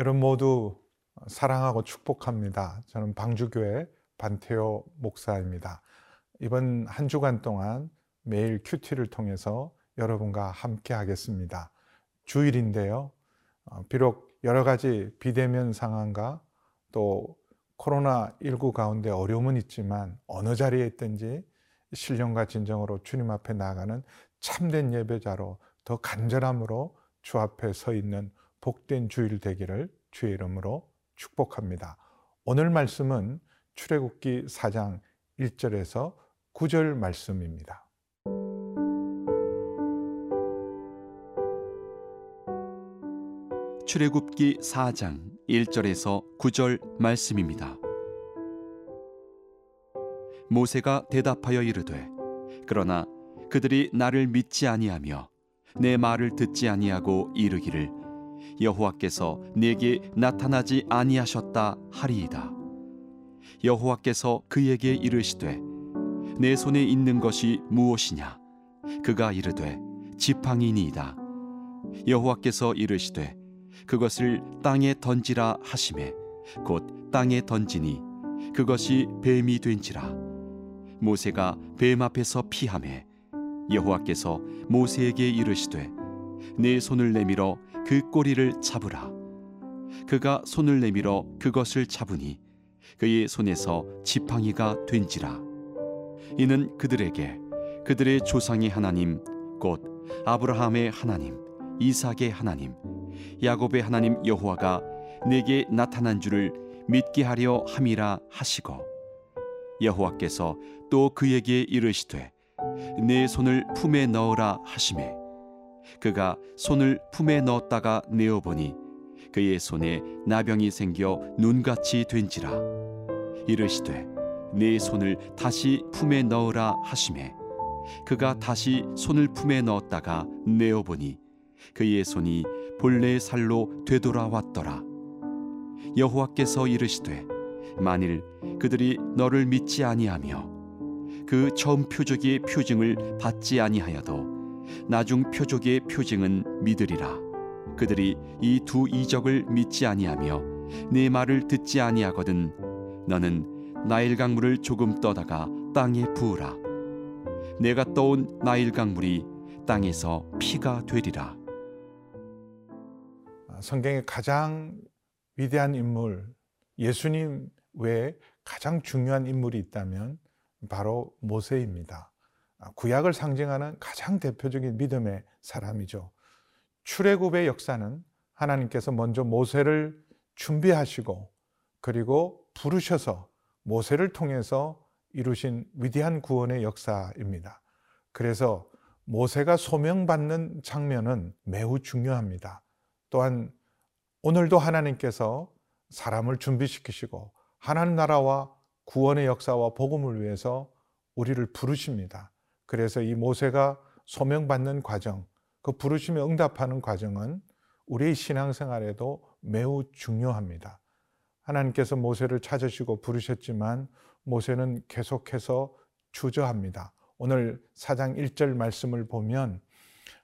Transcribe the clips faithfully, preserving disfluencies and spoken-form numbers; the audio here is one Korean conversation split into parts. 여러분 모두 사랑하고 축복합니다. 저는 방주교회 반태오 목사입니다. 이번 한 주간 동안 매일 큐티를 통해서 여러분과 함께 하겠습니다. 주일인데요, 비록 여러 가지 비대면 상황과 또 코로나 십구 가운데 어려움은 있지만 어느 자리에 있든지 신령과 진정으로 주님 앞에 나아가는 참된 예배자로 더 간절함으로 주 앞에 서 있는 복된 주일 되기를 주의 이름으로 축복합니다. 오늘 말씀은 출애굽기 사 장 일 절에서 구 절 말씀입니다. 출애굽기 사 장 일 절에서 구 절 말씀입니다. 모세가 대답하여 이르되, 그러나 그들이 나를 믿지 아니하며 내 말을 듣지 아니하고 이르기를 여호와께서 내게 나타나지 아니하셨다 하리이다. 여호와께서 그에게 이르시되, 내 손에 있는 것이 무엇이냐? 그가 이르되, 지팡이니이다. 여호와께서 이르시되, 그것을 땅에 던지라 하시매 곧 땅에 던지니 그것이 뱀이 된지라. 모세가 뱀 앞에서 피하매 여호와께서 모세에게 이르시되, 내 손을 내밀어 그 꼬리를 잡으라. 그가 손을 내밀어 그것을 잡으니 그의 손에서 지팡이가 된지라. 이는 그들에게 그들의 조상의 하나님 곧 아브라함의 하나님, 이삭의 하나님, 야곱의 하나님 여호와가 내게 나타난 줄을 믿게 하려 함이라 하시고, 여호와께서 또 그에게 이르시되, 내 손을 품에 넣으라 하시매 그가 손을 품에 넣었다가 내어보니 그의 손에 나병이 생겨 눈같이 된지라. 이르시되, 내 손을 다시 품에 넣으라 하시매 그가 다시 손을 품에 넣었다가 내어보니 그의 손이 본래 살로 되돌아왔더라. 여호와께서 이르시되, 만일 그들이 너를 믿지 아니하며 그 처음 표적의 표징을 받지 아니하여도 나중 표적의 표징은 믿으리라. 그들이 이 두 이적을 믿지 아니하며 내 말을 듣지 아니하거든 너는 나일강 물을 조금 떠다가 땅에 부으라. 내가 떠온 나일강 물이 땅에서 피가 되리라. 성경의 가장 위대한 인물, 예수님 외에 가장 중요한 인물이 있다면 바로 모세입니다. 구약을 상징하는 가장 대표적인 믿음의 사람이죠. 출애굽의 역사는 하나님께서 먼저 모세를 준비하시고 그리고 부르셔서 모세를 통해서 이루신 위대한 구원의 역사입니다. 그래서 모세가 소명받는 장면은 매우 중요합니다. 또한 오늘도 하나님께서 사람을 준비시키시고 하나님 나라와 구원의 역사와 복음을 위해서 우리를 부르십니다. 그래서 이 모세가 소명받는 과정, 그 부르심에 응답하는 과정은 우리의 신앙생활에도 매우 중요합니다. 하나님께서 모세를 찾으시고 부르셨지만 모세는 계속해서 주저합니다. 오늘 사 장 일 절 말씀을 보면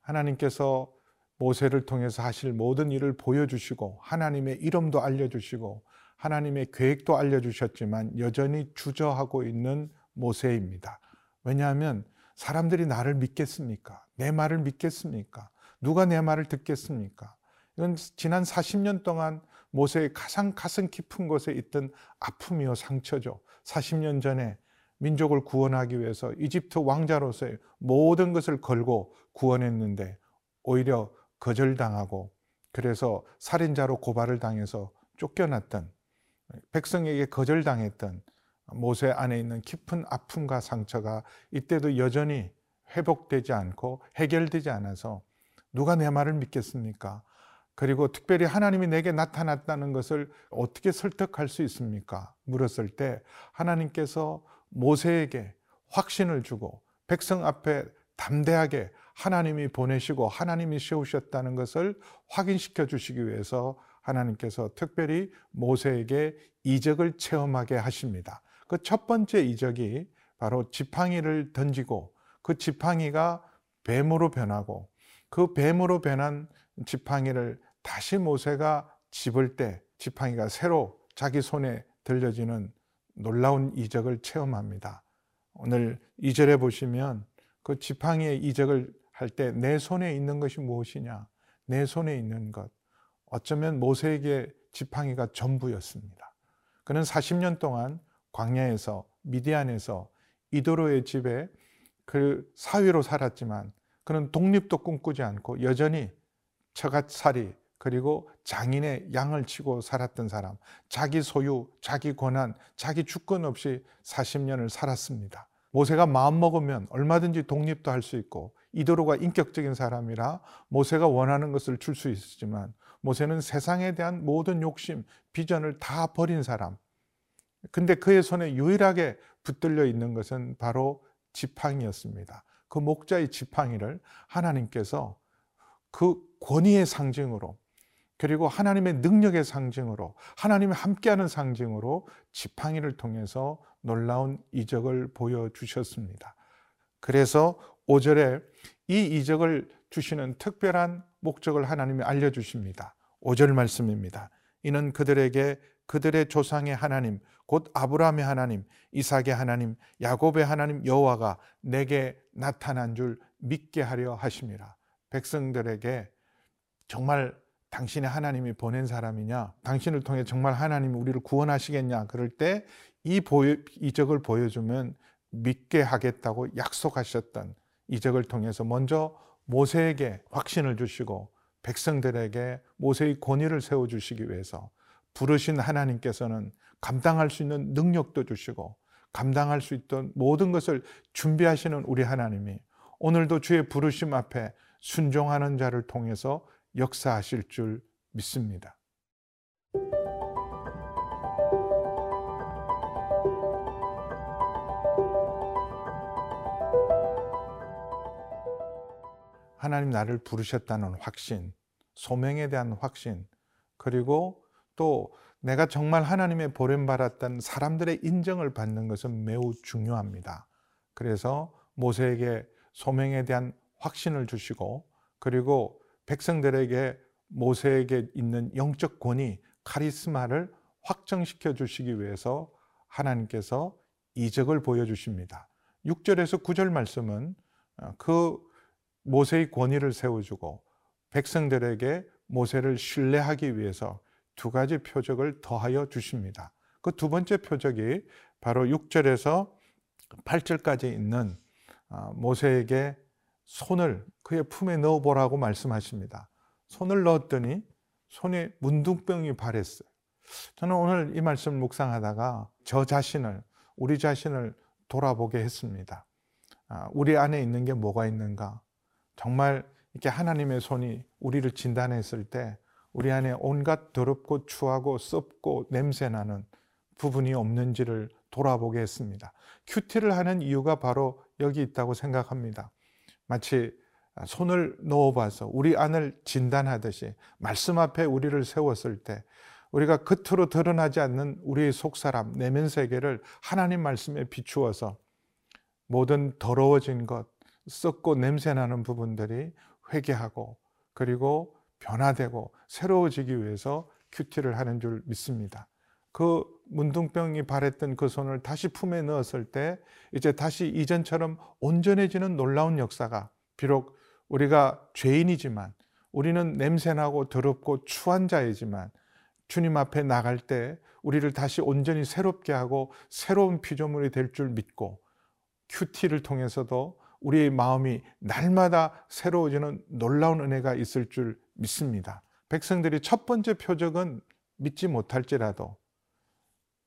하나님께서 모세를 통해서 하실 모든 일을 보여주시고 하나님의 이름도 알려주시고 하나님의 계획도 알려주셨지만 여전히 주저하고 있는 모세입니다. 왜냐하면 사람들이 나를 믿겠습니까? 내 말을 믿겠습니까? 누가 내 말을 듣겠습니까? 이건 지난 사십 년 동안 모세의 가장 가슴 깊은 곳에 있던 아픔이요 상처죠. 사십 년 전에 민족을 구원하기 위해서 이집트 왕자로서의 모든 것을 걸고 구원했는데 오히려 거절당하고 그래서 살인자로 고발을 당해서 쫓겨났던, 백성에게 거절당했던 모세 안에 있는 깊은 아픔과 상처가 이때도 여전히 회복되지 않고 해결되지 않아서 누가 내 말을 믿겠습니까? 그리고 특별히 하나님이 내게 나타났다는 것을 어떻게 설득할 수 있습니까? 물었을 때 하나님께서 모세에게 확신을 주고 백성 앞에 담대하게 하나님이 보내시고 하나님이 세우셨다는 것을 확인시켜 주시기 위해서 하나님께서 특별히 모세에게 이적을 체험하게 하십니다. 그 첫 번째 이적이 바로 지팡이를 던지고 그 지팡이가 뱀으로 변하고 그 뱀으로 변한 지팡이를 다시 모세가 집을 때 지팡이가 새로 자기 손에 들려지는 놀라운 이적을 체험합니다. 오늘 이 절에 보시면 그 지팡이의 이적을 할 때 내 손에 있는 것이 무엇이냐? 내 손에 있는 것. 어쩌면 모세에게 지팡이가 전부였습니다. 그는 사십 년 동안 광야에서, 미디안에서 이도로의 집에 그 사위로 살았지만 그는 독립도 꿈꾸지 않고 여전히 처갓살이, 그리고 장인의 양을 치고 살았던 사람, 자기 소유, 자기 권한, 자기 주권 없이 사십 년을 살았습니다. 모세가 마음먹으면 얼마든지 독립도 할 수 있고 이도로가 인격적인 사람이라 모세가 원하는 것을 줄 수 있었지만 모세는 세상에 대한 모든 욕심, 비전을 다 버린 사람. 근데 그의 손에 유일하게 붙들려 있는 것은 바로 지팡이였습니다. 그 목자의 지팡이를 하나님께서 그 권위의 상징으로, 그리고 하나님의 능력의 상징으로, 하나님이 함께하는 상징으로 지팡이를 통해서 놀라운 이적을 보여주셨습니다. 그래서 오 절에 이 이적을 주시는 특별한 목적을 하나님이 알려주십니다. 오 절 말씀입니다. 이는 그들에게 그들의 조상의 하나님, 곧 아브라함의 하나님, 이삭의 하나님, 야곱의 하나님 여호와가 내게 나타난 줄 믿게 하려 하심이라. 백성들에게 정말 당신의 하나님이 보낸 사람이냐, 당신을 통해 정말 하나님이 우리를 구원하시겠냐, 그럴 때 이 이적을 보여주면 믿게 하겠다고 약속하셨던 이적을 통해서 먼저 모세에게 확신을 주시고 백성들에게 모세의 권위를 세워주시기 위해서 부르신 하나님께서는 감당할 수 있는 능력도 주시고 감당할 수 있던 모든 것을 준비하시는 우리 하나님이 오늘도 주의 부르심 앞에 순종하는 자를 통해서 역사하실 줄 믿습니다. 하나님 나를 부르셨다는 확신, 소명에 대한 확신, 그리고 또 내가 정말 하나님의 보냄받았던 사람들의 인정을 받는 것은 매우 중요합니다. 그래서 모세에게 소명에 대한 확신을 주시고, 그리고 백성들에게 모세에게 있는 영적 권위, 카리스마를 확정시켜 주시기 위해서 하나님께서 이적을 보여주십니다. 육 절에서 구 절 말씀은 그 모세의 권위를 세워주고 백성들에게 모세를 신뢰하기 위해서 두 가지 표적을 더하여 주십니다. 그 두 번째 표적이 바로 육 절에서 팔 절까지 있는 모세에게 손을 그의 품에 넣어보라고 말씀하십니다. 손을 넣었더니 손에 문둥병이 발했어요. 저는 오늘 이 말씀을 묵상하다가 저 자신을, 우리 자신을 돌아보게 했습니다. 우리 안에 있는 게 뭐가 있는가? 정말 이렇게 하나님의 손이 우리를 진단했을 때 우리 안에 온갖 더럽고 추하고 썩고 냄새나는 부분이 없는지를 돌아보게 했습니다. 큐티를 하는 이유가 바로 여기 있다고 생각합니다. 마치 손을 넣어봐서 우리 안을 진단하듯이 말씀 앞에 우리를 세웠을 때 우리가 겉으로 드러나지 않는 우리의 속사람, 내면 세계를 하나님 말씀에 비추어서 모든 더러워진 것, 썩고 냄새나는 부분들이 회개하고 그리고 변화되고 새로워지기 위해서 큐티를 하는 줄 믿습니다. 그 문둥병이 바랬던 그 손을 다시 품에 넣었을 때 이제 다시 이전처럼 온전해지는 놀라운 역사가, 비록 우리가 죄인이지만 우리는 냄새나고 더럽고 추한 자이지만 주님 앞에 나갈 때 우리를 다시 온전히 새롭게 하고 새로운 피조물이 될 줄 믿고 큐티를 통해서도 우리의 마음이 날마다 새로워지는 놀라운 은혜가 있을 줄 믿습니다. 백성들이 첫 번째 표적은 믿지 못할지라도,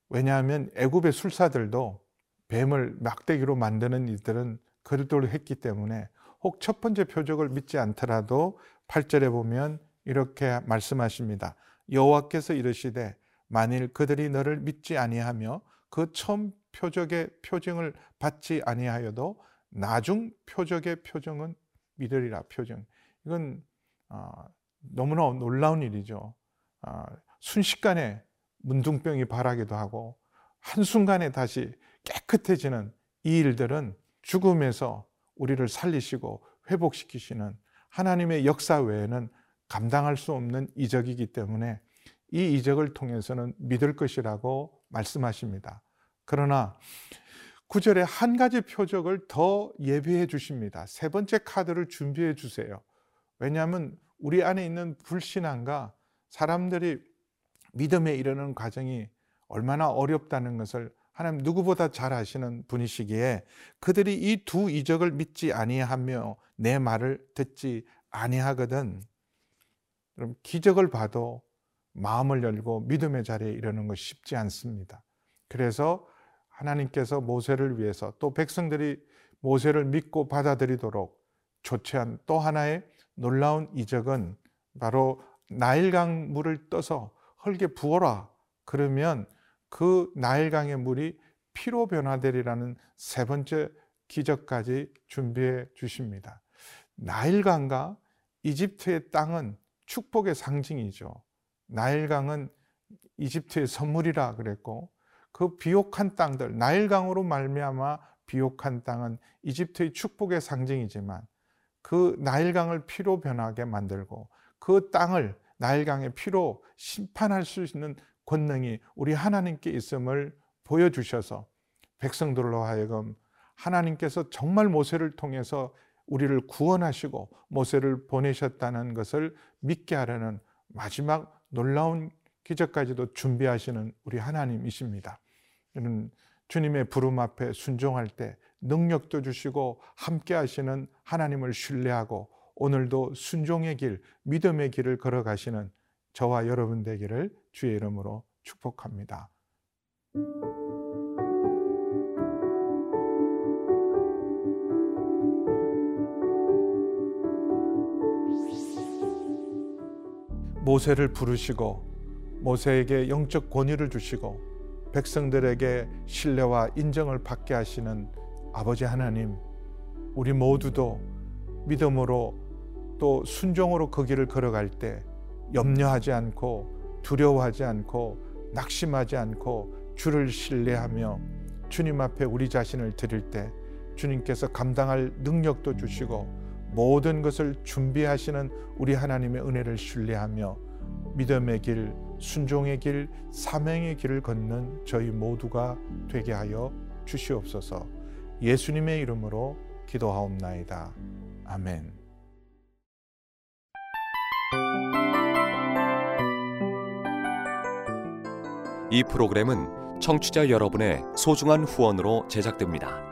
왜냐하면 애굽의 술사들도 뱀을 막대기로 만드는 일들은 그들도 했기 때문에 혹 첫 번째 표적을 믿지 않더라도 팔 절에 보면 이렇게 말씀하십니다. 여호와께서 이르시되 만일 그들이 너를 믿지 아니하며 그 처음 표적의 표징을 받지 아니하여도 나중 표적의 표정은 믿으리라. 표정, 이건 어, 너무나 놀라운 일이죠. 어, 순식간에 문둥병이 발하기도 하고 한순간에 다시 깨끗해지는 이 일들은 죽음에서 우리를 살리시고 회복시키시는 하나님의 역사 외에는 감당할 수 없는 이적이기 때문에 이 이적을 통해서는 믿을 것이라고 말씀하십니다. 그러나 구 절에 한 가지 표적을 더 예비해 주십니다. 세 번째 카드를 준비해 주세요. 왜냐하면 우리 안에 있는 불신앙과 사람들이 믿음에 이르는 과정이 얼마나 어렵다는 것을 하나님 누구보다 잘 아시는 분이시기에 그들이 이 두 이적을 믿지 아니하며 내 말을 듣지 아니하거든 그럼 기적을 봐도 마음을 열고 믿음의 자리에 이르는 것이 쉽지 않습니다. 그래서 하나님께서 모세를 위해서 또 백성들이 모세를 믿고 받아들이도록 조치한 또 하나의 놀라운 이적은 바로 나일강 물을 떠서 헐게 부어라. 그러면 그 나일강의 물이 피로 변화되리라는 세 번째 기적까지 준비해 주십니다. 나일강과 이집트의 땅은 축복의 상징이죠. 나일강은 이집트의 선물이라 그랬고 그 비옥한 땅들, 나일강으로 말미암아 비옥한 땅은 이집트의 축복의 상징이지만 그 나일강을 피로 변하게 만들고 그 땅을 나일강의 피로 심판할 수 있는 권능이 우리 하나님께 있음을 보여주셔서 백성들로 하여금 하나님께서 정말 모세를 통해서 우리를 구원하시고 모세를 보내셨다는 것을 믿게 하려는 마지막 놀라운 기적까지도 준비하시는 우리 하나님이십니다. 주님의 부름 앞에 순종할 때 능력도 주시고 함께 하시는 하나님을 신뢰하고 오늘도 순종의 길, 믿음의 길을 걸어가시는 저와 여러분 되기를 주의 이름으로 축복합니다. 모세를 부르시고 모세에게 영적 권위를 주시고 백성들에게 신뢰와 인정을 받게 하시는 아버지 하나님, 우리 모두도 믿음으로 또 순종으로 그 길을 걸어갈 때 염려하지 않고 두려워하지 않고 낙심하지 않고 주를 신뢰하며 주님 앞에 우리 자신을 드릴 때 주님께서 감당할 능력도 주시고 모든 것을 준비하시는 우리 하나님의 은혜를 신뢰하며 믿음의 길, 순종의 길, 사명의 길을 걷는 저희 모두가 되게 하여 주시옵소서. 예수님의 이름으로 기도하옵나이다. 아멘. 이 프로그램은 청취자 여러분의 소중한 후원으로 제작됩니다.